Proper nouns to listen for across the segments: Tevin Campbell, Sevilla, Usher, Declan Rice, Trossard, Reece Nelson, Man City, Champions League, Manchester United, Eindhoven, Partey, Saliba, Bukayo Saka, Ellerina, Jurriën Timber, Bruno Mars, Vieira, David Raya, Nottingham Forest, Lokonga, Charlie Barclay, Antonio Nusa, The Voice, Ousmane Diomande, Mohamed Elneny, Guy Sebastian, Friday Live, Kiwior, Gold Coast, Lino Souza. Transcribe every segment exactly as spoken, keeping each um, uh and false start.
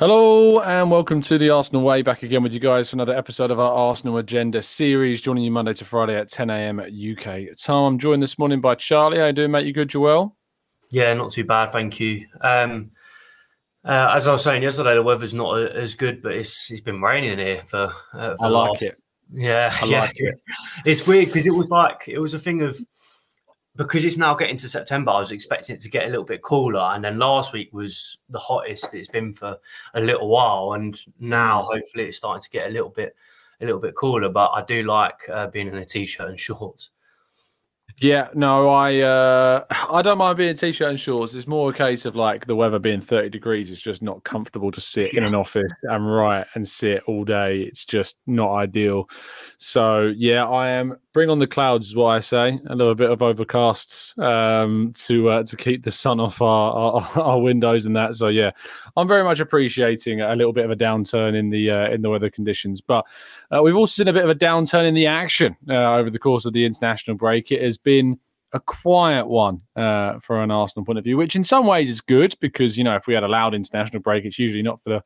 Hello and welcome to the Arsenal Way, back again with you guys for another episode of our Arsenal Agenda series, joining you Monday to Friday at ten a.m. U K time. I'm joined this morning by Charlie. How you doing, mate? You good, Joel? Yeah, not too bad, thank you. Um, uh, as I was saying yesterday, the weather's not a, as good, but it's it's been raining here for, uh, for I like last... it. Yeah, I yeah. like it. It's weird because it was like, it was a thing of, because it's now getting to September, I was expecting it to get a little bit cooler. And then last week was the hottest it's been for a little while. And now hopefully it's starting to get a little bit, a little bit cooler. But I do like uh, being in a t-shirt and shorts. Yeah, no, I uh, I don't mind being in t-shirt and shorts. It's more a case of like the weather being thirty degrees. It's just not comfortable to sit in an office and write and sit all day. It's just not ideal. So, yeah, I am. Bring on the clouds is what I say. A little bit of overcasts um, to uh, to keep the sun off our, our our windows and that. So, yeah, I'm very much appreciating a little bit of a downturn in the uh, in the weather conditions. But uh, we've also seen a bit of a downturn in the action uh, over the course of the international break. It has been a quiet one uh, for an Arsenal point of view, which in some ways is good because, you know, if we had a loud international break, it's usually not for the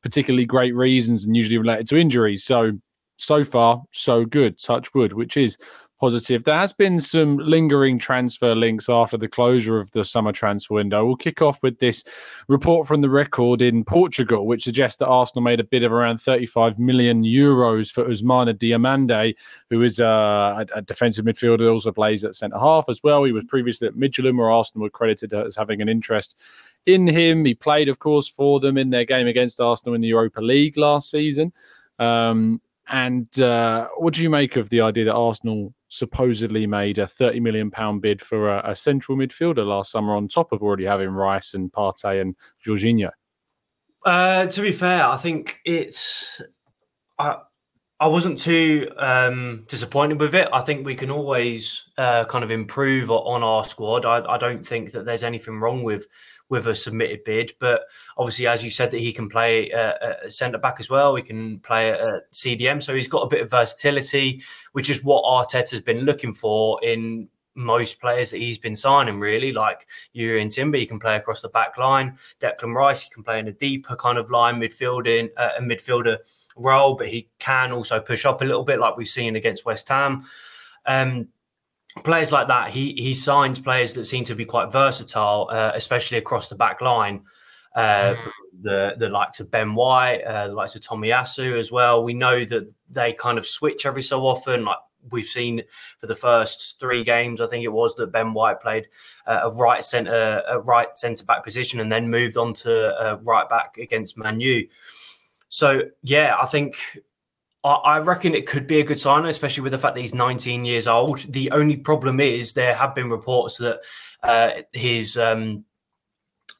particularly great reasons and usually related to injuries. So, so far, so good, touch wood, which is positive. There has been some lingering transfer links after the closure of the summer transfer window. We'll kick off with this report from the Record in Portugal, which suggests that Arsenal made a bid of around thirty-five million euros for Ousmane Diomande, who is uh, a defensive midfielder, also plays at centre-half as well. He was previously at Midtjylland, where Arsenal were credited as having an interest in him. He played, of course, for them in their game against Arsenal in the Europa League last season. Um, And uh, what do you make of the idea that Arsenal supposedly made a thirty million pounds bid for a, a central midfielder last summer on top of already having Rice and Partey and Jorginho? Uh, to be fair, I think it's... I I wasn't too um, disappointed with it. I think we can always uh, kind of improve on our squad. I, I don't think that there's anything wrong with... with a submitted bid, but obviously, as you said, that he can play uh, centre-back as well. He can play at C D M, so he's got a bit of versatility, which is what Arteta's been looking for in most players that he's been signing, really, like Jurriën Timber. He can play across the back line. Declan Rice, he can play in a deeper kind of line midfielding, uh, a midfielder role, but he can also push up a little bit like we've seen against West Ham. Um Players like that, he he signs players that seem to be quite versatile, uh, especially across the back line. Uh, mm. The the likes of Ben White, uh, the likes of Tomiyasu as well. We know that they kind of switch every so often. Like we've seen for the first three games, I think it was that Ben White played uh, a right centre a right centre back position and then moved on to uh, right back against Man U. So yeah, I think. I reckon it could be a good signing, especially with the fact that he's nineteen years old. The only problem is there have been reports that uh, his um,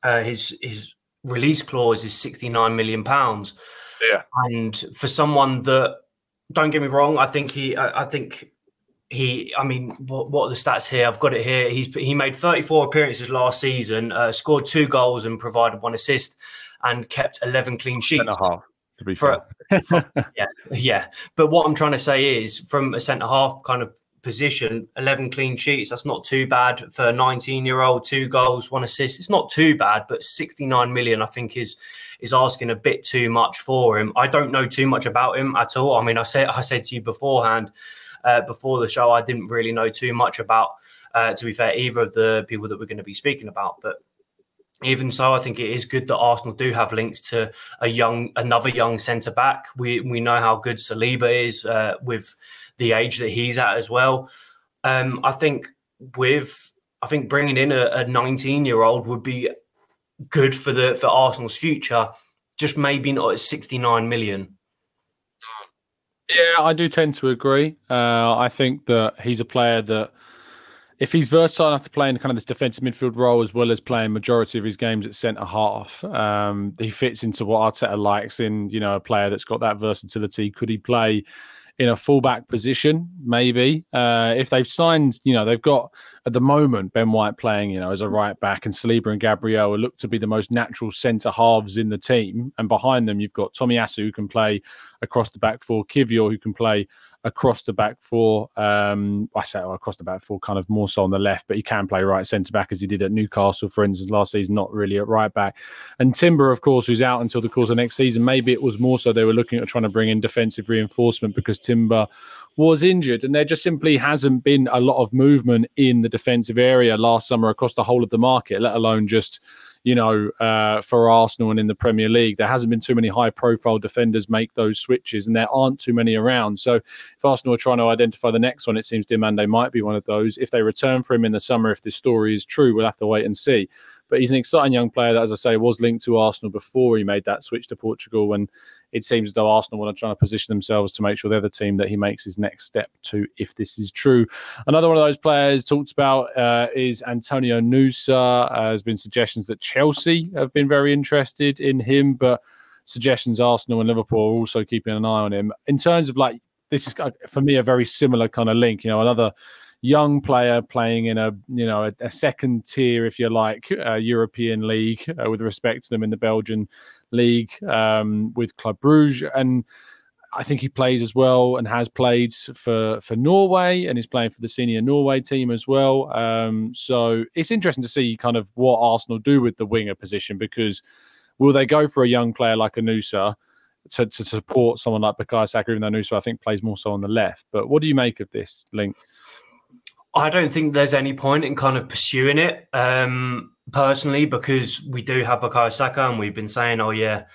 uh, his his release clause is sixty-nine million pounds. Yeah, and for someone that, don't get me wrong, I think he, I, I think he, I mean, what, what are the stats here? I've got it here. He's he made thirty-four appearances last season, uh, scored two goals and provided one assist, and kept eleven clean sheets. And a half. To be for, for, yeah, yeah. But what I'm trying to say is, from a centre-half kind of position, eleven clean sheets, that's not too bad for a nineteen-year-old, two goals, one assist. It's not too bad, but sixty-nine million, I think, is is asking a bit too much for him. I don't know too much about him at all. I mean, I said, I said to you beforehand, uh, before the show, I didn't really know too much about, uh, to be fair, either of the people that we're going to be speaking about, but even so, I think it is good that Arsenal do have links to a young, another young centre back. We we know how good Saliba is uh, with the age that he's at as well. Um, I think with I think bringing in a, a nineteen-year-old would be good for the for Arsenal's future. Just maybe not at sixty-nine million. Yeah, I do tend to agree. Uh, I think that he's a player that, if he's versatile enough to play in kind of this defensive midfield role as well as playing majority of his games at centre-half, um, he fits into what Arteta likes in, you know, a player that's got that versatility. Could he play in a full-back position? Maybe. Uh, if they've signed, you know, they've got, at the moment, Ben White playing, you know, as a right-back, and Saliba and Gabriel look to be the most natural centre-halves in the team. And behind them, you've got Tomiyasu, who can play across the back four, Kiwior, who can play across the back four. Um, I say oh, across the back four, kind of more so on the left, but he can play right centre-back as he did at Newcastle, for instance, last season, not really at right back. And Timber, of course, who's out until the course of next season, maybe it was more so they were looking at trying to bring in defensive reinforcement because Timber was injured, and there just simply hasn't been a lot of movement in the defensive area last summer across the whole of the market, let alone just, you know, uh, for Arsenal and in the Premier League. There hasn't been too many high-profile defenders make those switches, and there aren't too many around. So if Arsenal are trying to identify the next one, it seems Diomande might be one of those. If they return for him in the summer, if this story is true, we'll have to wait and see. But he's an exciting young player that, as I say, was linked to Arsenal before he made that switch to Portugal, and it seems as though Arsenal want to try to position themselves to make sure they're the team that he makes his next step to, if this is true. Another one of those players talked about uh, is Antonio Nusa. Uh, there's been suggestions that Chelsea have been very interested in him, but suggestions Arsenal and Liverpool are also keeping an eye on him. In terms of, like, this is, for me, a very similar kind of link. You know, another young player playing in a, you know, a, a second tier, if you like, uh, European league uh, with respect to them in the Belgian league um, with Club Brugge. And I think he plays as well and has played for, for Norway, and is playing for the senior Norway team as well. Um, so it's interesting to see kind of what Arsenal do with the winger position, because will they go for a young player like Nusa to, to support someone like Bukayo Saka, even though Nusa, I think, plays more so on the left. But what do you make of this link? I don't think there's any point in kind of pursuing it um, personally, because we do have Bukayo Saka, and we've been saying, oh yeah,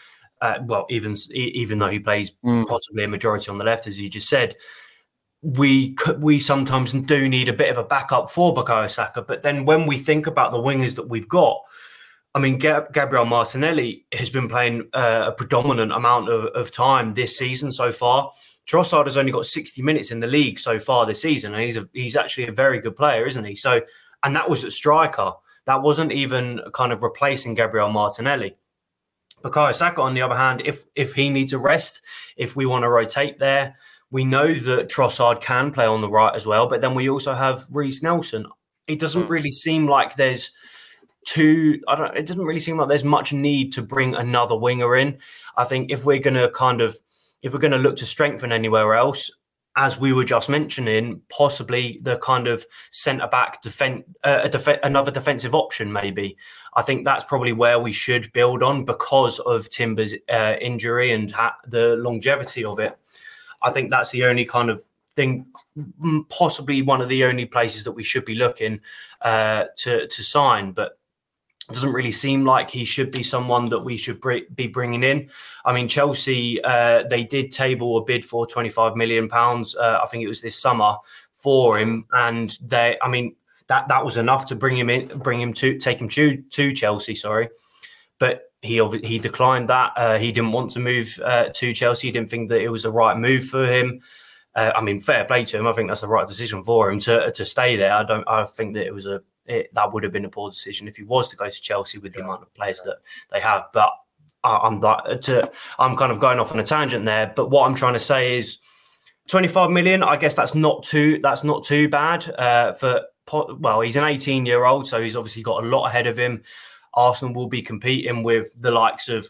uh, well, even even though he plays mm. possibly a majority on the left, as you just said, we we sometimes do need a bit of a backup for Bukayo Saka. But then when we think about the wingers that we've got, I mean, Gabriel Martinelli has been playing uh, a predominant amount of, of time this season so far. Trossard has only got sixty minutes in the league so far this season, and he's a, he's actually a very good player, isn't he? So, and that was a striker. That wasn't even kind of replacing Gabriel Martinelli. Bukayo Saka, on the other hand, if if he needs a rest, if we want to rotate there, we know that Trossard can play on the right as well, but then we also have Reece Nelson. It doesn't really seem like there's too, I don't, it doesn't really seem like there's much need to bring another winger in. I think if we're going to kind of, if we're going to look to strengthen anywhere else, as we were just mentioning, possibly the kind of centre-back, defend, uh, a def- another defensive option maybe. I think that's probably where we should build on, because of Timber's uh, injury and ha- the longevity of it. I think that's the only kind of thing, possibly one of the only places that we should be looking uh, to, to sign. But it doesn't really seem like he should be someone that we should br- be bringing in. I mean, Chelsea, uh, they did table a bid for twenty-five million pounds. Uh, I think it was this summer for him. And they, I mean, that, that was enough to bring him in, bring him to take him to, to Chelsea, sorry. But he he declined that. Uh, he didn't want to move uh, to Chelsea. He didn't think that it was the right move for him. Uh, I mean, fair play to him. I think that's the right decision for him to, to stay there. I don't, I think that it was a, It, that would have been a poor decision if he was to go to Chelsea with the yeah. amount of players that they have. But I, I'm that to, I'm kind of going off on a tangent there. But what I'm trying to say is, twenty-five million. I guess that's not too that's not too bad uh, for. Well, he's an eighteen year old, so he's obviously got a lot ahead of him. Arsenal will be competing with the likes of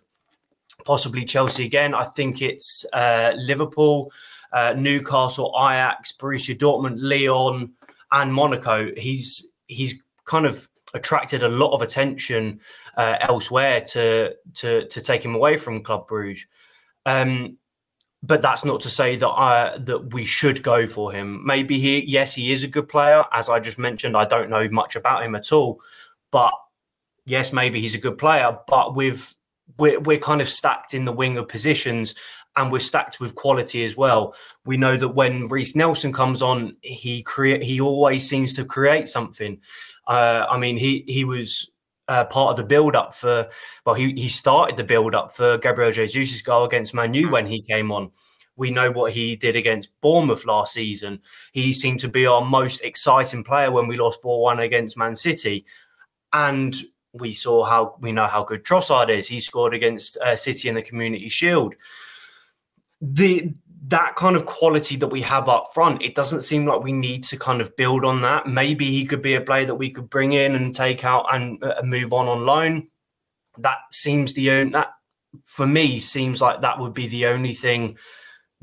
possibly Chelsea again. I think it's uh, Liverpool, uh, Newcastle, Ajax, Borussia Dortmund, Lyon, and Monaco. He's he's kind of attracted a lot of attention uh, elsewhere to, to to take him away from Club Brugge. Um, but that's not to say that I, that we should go for him. Maybe he, yes, he is a good player. As I just mentioned, I don't know much about him at all. But yes, maybe he's a good player, but we've, we're, we're kind of stacked in the winger positions, and we're stacked with quality as well. We know that when Reece Nelson comes on, he create he always seems to create something. Uh, I mean, he he was uh, part of the build up for well, he he started the build up for Gabriel Jesus' goal against Man U when he came on. We know what he did against Bournemouth last season. He seemed to be our most exciting player when we lost four one against Man City, and we saw how we know how good Trossard is. He scored against uh, City in the Community Shield. The that kind of quality that we have up front, it doesn't seem like we need to kind of build on that. Maybe he could be a player that we could bring in and take out and uh, move on on loan. That seems the only, that for me seems like that would be the only thing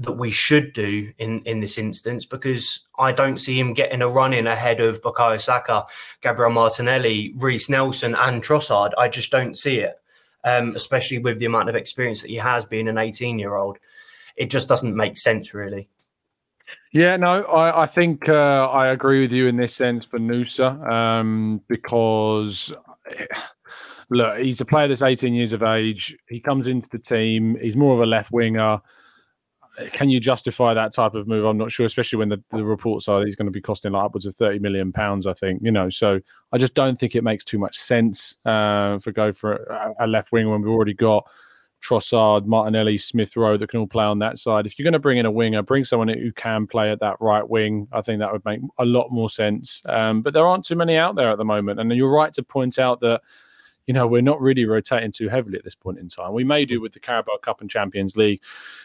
that we should do in, in this instance, because I don't see him getting a run in ahead of Bukayo Saka, Gabriel Martinelli, Reece Nelson and Trossard. I just don't see it, um, especially with the amount of experience that he has being an eighteen-year-old. It just doesn't make sense, really. Yeah, no, I, I think uh, I agree with you in this sense for Nusa, um, because... Look, he's a player that's eighteen years of age. He comes into the team. He's more of a left winger. Can you justify that type of move? I'm not sure, especially when the, the reports are that he's going to be costing like upwards of thirty million pounds, I think. You know, so I just don't think it makes too much sense uh, for go for a, a left winger when we've already got Trossard, Martinelli, Smith-Rowe that can all play on that side. If you're going to bring in a winger, bring someone who can play at that right wing. I think that would make a lot more sense. Um, but there aren't too many out there at the moment. And you're right to point out that, you know, we're not really rotating too heavily at this point in time. We may do with the Carabao Cup and Champions League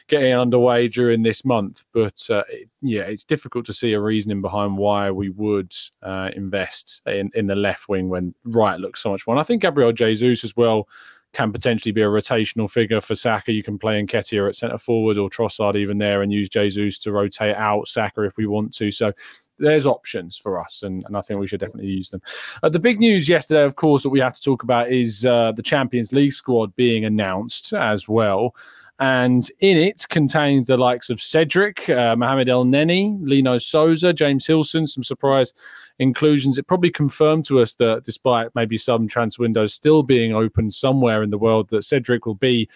getting underway during this month. But, uh, it, yeah, it's difficult to see a reasoning behind why we would uh, invest in, in the left wing when right looks so much more. And I think Gabriel Jesus as well can potentially be a rotational figure for Saka. You can play Nketiah at centre-forward or Trossard even there and use Jesus to rotate out Saka if we want to. So there's options for us, and, and I think we should definitely use them. Uh, the big news yesterday, of course, that we have to talk about is uh, the Champions League squad being announced as well. And in it contains the likes of Cedric, uh, Mohamed Elneny, Lino Souza, James Hilson, some surprise inclusions. It probably confirmed to us that despite maybe some transfer windows still being open somewhere in the world, that Cedric will be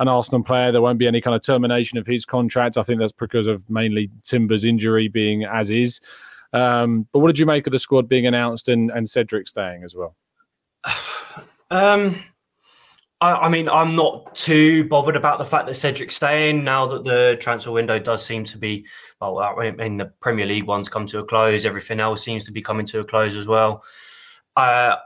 an Arsenal player. There won't be any kind of termination of his contract. I think that's because of mainly Timber's injury being as is. Um, but what did you make of the squad being announced and, and Cedric staying as well? Um, I, I mean, I'm not too bothered about the fact that Cedric's staying now that the transfer window does seem to be, well, I mean, the Premier League one's come to a close. Everything else seems to be coming to a close as well. Uh,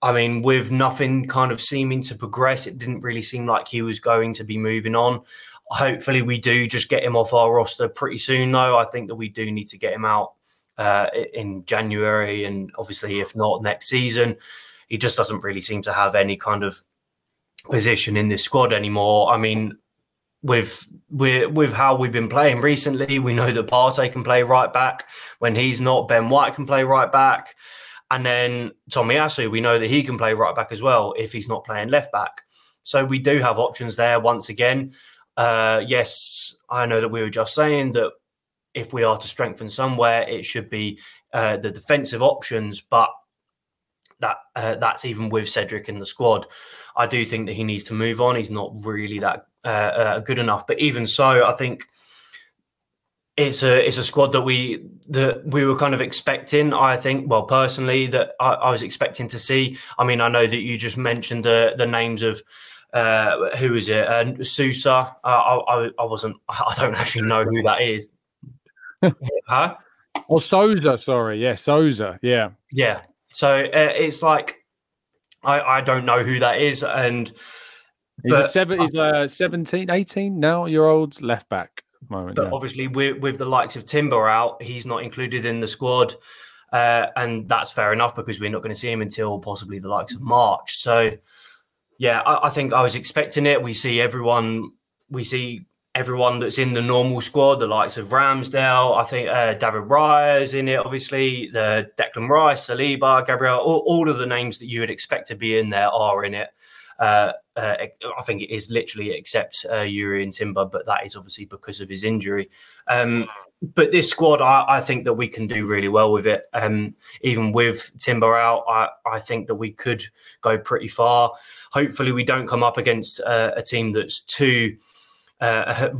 I mean, with nothing kind of seeming to progress, it didn't really seem like he was going to be moving on. Hopefully we do just get him off our roster pretty soon, though. I think that we do need to get him out Uh, in January, and obviously if not next season. He just doesn't really seem to have any kind of position in this squad anymore. I mean, with with, with how we've been playing recently, we know that Partey can play right back when he's not. Ben White can play right back, and then Tomiyasu, we know that he can play right back as well if he's not playing left back. So we do have options there once again. Uh, yes, I know that we were just saying that if we are to strengthen somewhere, it should be uh, the defensive options, but that uh, that's even with Cedric in the squad. I do think that he needs to move on. He's not really that uh, uh, good enough. But even so, I think it's a it's a squad that we that we were kind of expecting. I think, well, personally, that I, I was expecting to see. I mean, I know that you just mentioned the the names of. Uh, who is it? Uh, Sousa. Uh, I, I I wasn't. I don't actually know who that is. Huh? Or Souza, sorry. Yeah, Souza. Yeah. Yeah. So uh, it's like, I, I don't know who that is. And he's, but, a seven, he's a seventeen, eighteen now year old left back at the moment. But yeah, obviously, with, with the likes of Timber out, he's not included in the squad. Uh, and that's fair enough because we're not going to see him until possibly the likes of March. So, yeah, I, I think I was expecting it. We see everyone, we see. Everyone that's in the normal squad, the likes of Ramsdale, I think uh, David Raya is in it, obviously, the Declan Rice, Saliba, Gabriel, all, all of the names that you would expect to be in there are in it. Uh, uh, I think it is literally except uh, Jurriën Timber, but that is obviously because of his injury. Um, but this squad, I, I think that we can do really well with it. Um, even with Timber out, I, I think that we could go pretty far. Hopefully we don't come up against uh, a team that's too... Uh,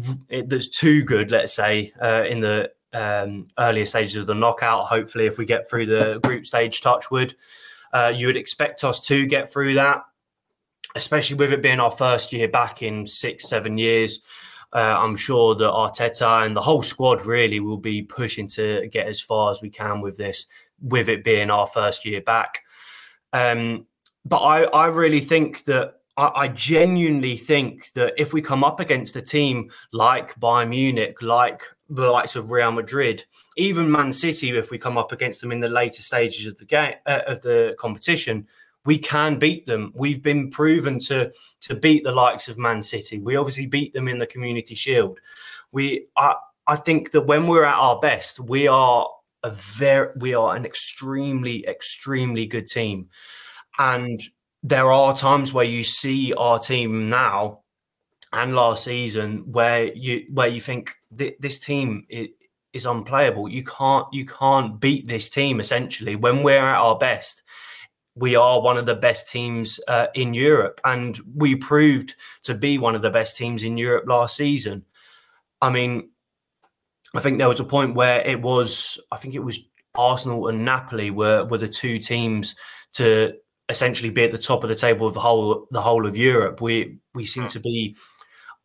that's too good, let's say, uh, in the um, earlier stages of the knockout. Hopefully, if we get through the group stage, touch wood, uh, you would expect us to get through that, especially with it being our first year back in six, seven years. Uh, I'm sure that Arteta and the whole squad really will be pushing to get as far as we can with this, with it being our first year back. Um, but I, I really think that I genuinely think that if we come up against a team like Bayern Munich, like the likes of Real Madrid, even Man City, if we come up against them in the later stages of the game uh, of the competition, we can beat them. We've been proven to to beat the likes of Man City. We obviously beat them in the Community Shield. we I, I think that when we're at our best, we are a very we are an extremely, extremely good team. And there are times where you see our team now and last season where you where you think th- this team is, is unplayable. You can't you can't beat this team. Essentially, when we're at our best, we are one of the best teams uh, in Europe, and we proved to be one of the best teams in Europe last season. I mean, I think there was a point where it was, I think it was Arsenal and Napoli were were the two teams to essentially be at the top of the table of the whole the whole of Europe. We we seem to be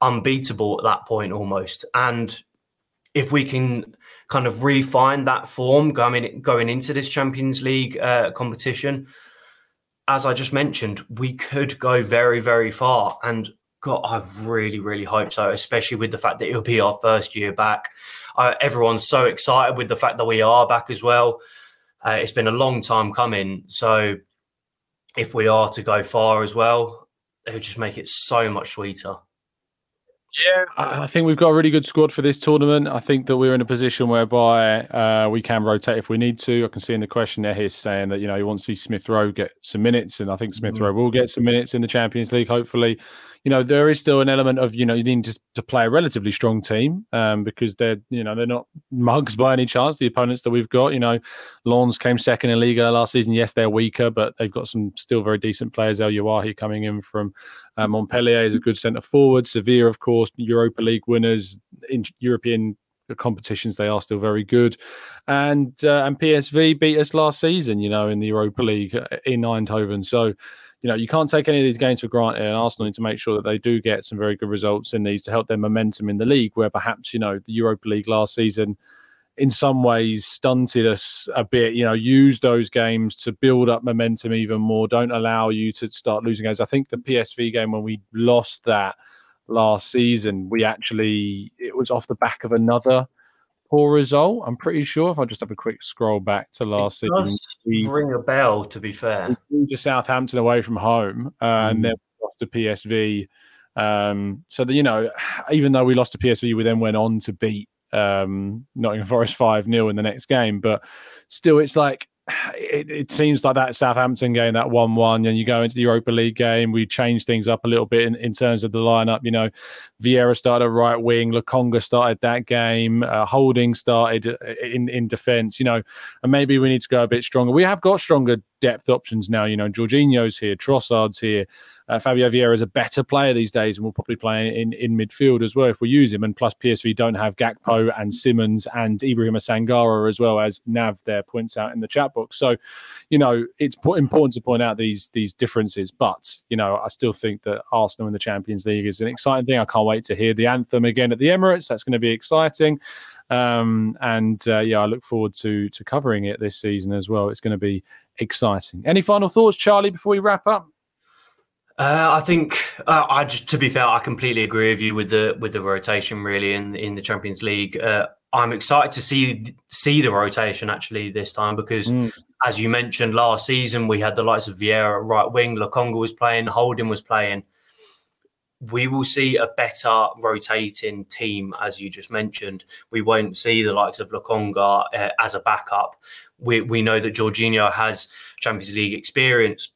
unbeatable at that point almost, and if we can kind of refine that form going going into this Champions League uh, competition. As I just mentioned, we could go very, very far. And God, I really, really hope so, especially with the fact that it'll be our first year back. Uh, everyone's so excited with the fact that we are back as well. Uh, it's been a long time coming. So if we are to go far as well, it would just make it so much sweeter. Yeah, I think we've got a really good squad for this tournament. I think that we're in a position whereby uh, we can rotate if we need to. I can see in the question there he's saying that, you know, you want to see Smith-Rowe get some minutes, and I think Smith-Rowe will get some minutes in the Champions League, hopefully. You know, there is still an element of, you know, you need to, to play a relatively strong team um, because they're, you know, they're not mugs by any chance, the opponents that we've got. You know, Lens came second in Liga last season. Yes, they're weaker, but they've got some still very decent players. El Ouahi coming in from uh, Montpellier is a good centre-forward. Sevilla, of course, Europa League winners, in European competitions, they are still very good. And, uh, and P S V beat us last season, you know, in the Europa League in Eindhoven. So, you know, you can't take any of these games for granted, and Arsenal need to make sure that they do get some very good results in these to help their momentum in the league, where perhaps, you know, the Europa League last season in some ways stunted us a bit. You know, use those games to build up momentum even more. Don't allow you to start losing games. I think the P S V game, when we lost that last season, we actually, it was off the back of another poor result. I'm pretty sure, if I just have a quick scroll back to last it does season, we ring a bell. To be fair, we to Southampton away from home, uh, mm. and then we lost to P S V. Um, so that, you know, even though we lost to P S V, we then went on to beat um, Nottingham Forest five nil in the next game. But still, it's like it, it seems like that Southampton game, that one one, and you go into the Europa League game, we change things up a little bit in, in terms of the lineup. You know, Vieira started right wing, Lokonga started that game, uh, Holding started in, in defence, you know, and maybe we need to go a bit stronger. We have got stronger depth options now, you know, Jorginho's here, Trossard's here, uh, Fabio Vieira is a better player these days and will probably play in, in midfield as well if we use him, and plus P S V don't have Gakpo and Simmons and Ibrahima Sangara as well, as Nav there points out in the chat box. So, you know, it's important to point out these these differences, but, you know, I still think that Arsenal in the Champions League is an exciting thing. I can't wait to hear the anthem again at the Emirates. That's going to be exciting. Um, and uh, yeah, I look forward to to covering it this season as well. It's going to be exciting. Any final thoughts, Charlie, before we wrap up? Uh, I think uh, I just, to be fair, I completely agree with you with the with the rotation really in in the Champions League. Uh, I'm excited to see see the rotation actually this time because, mm. as you mentioned, last season we had the likes of Vieira at right wing, Lokonga was playing, Holding was playing. We will see a better rotating team, as you just mentioned. We won't see the likes of Lokonga uh, as a backup. We we know that Jorginho has Champions League experience.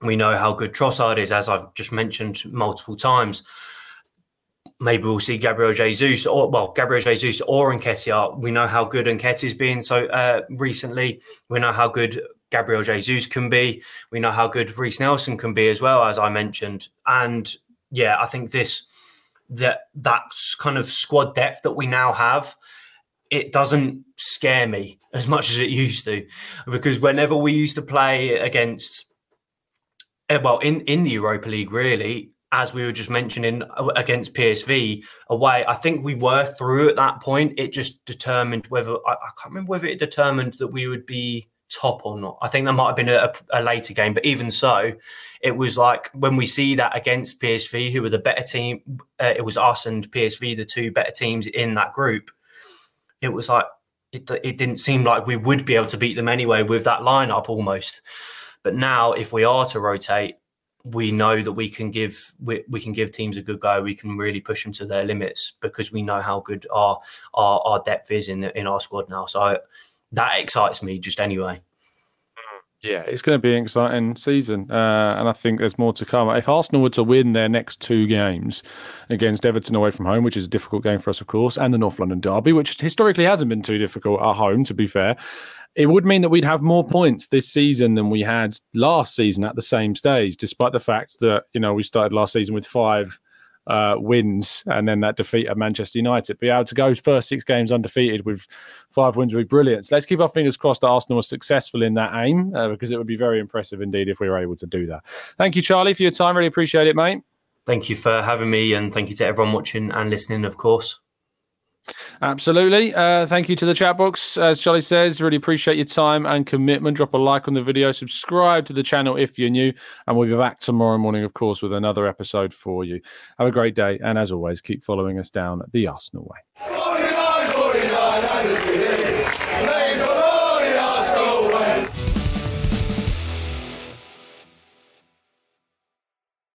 We know how good Trossard is, as I've just mentioned multiple times. Maybe we'll see Gabriel Jesus, or well, Gabriel Jesus or Nketiah. We know how good Nketiah's been so uh, recently. We know how good Gabriel Jesus can be. We know how good Reece Nelson can be as well, as I mentioned. And yeah, I think this that that kind of squad depth that we now have, it doesn't scare me as much as it used to, because whenever we used to play against, well, in, in the Europa League, really, as we were just mentioning against P S V away, I think we were through at that point. It just determined whether I, I can't remember whether it determined that we would be top or not. I think that might have been a, a later game, but even so, it was like when we see that against P S V, who were the better team, uh, it was us and P S V, the two better teams in that group. It was like it, it didn't seem like we would be able to beat them anyway with that lineup almost. But now, if we are to rotate, we know that we can give we, we can give teams a good go. We can really push them to their limits because we know how good our our, our depth is in the, in our squad now. So that excites me just anyway. Yeah, it's going to be an exciting season, uh, and I think there's more to come. If Arsenal were to win their next two games against Everton away from home, which is a difficult game for us, of course, and the North London derby, which historically hasn't been too difficult at home, to be fair, it would mean that we'd have more points this season than we had last season at the same stage, despite the fact that, you know, we started last season with five uh, wins and then that defeat at Manchester United. Be able to go first six games undefeated with five wins would be brilliant. So let's keep our fingers crossed that Arsenal was successful in that aim, uh, because it would be very impressive indeed if we were able to do that. Thank you, Charlie, for your time. Really appreciate it, mate. Thank you for having me, and thank you to everyone watching and listening, of course. Absolutely. Uh, thank you to the chat box. As Charlie says, really appreciate your time and commitment. Drop a like on the video, subscribe to the channel if you're new, and we'll be back tomorrow morning, of course, with another episode for you. Have a great day, and as always, keep following us down the Arsenal way.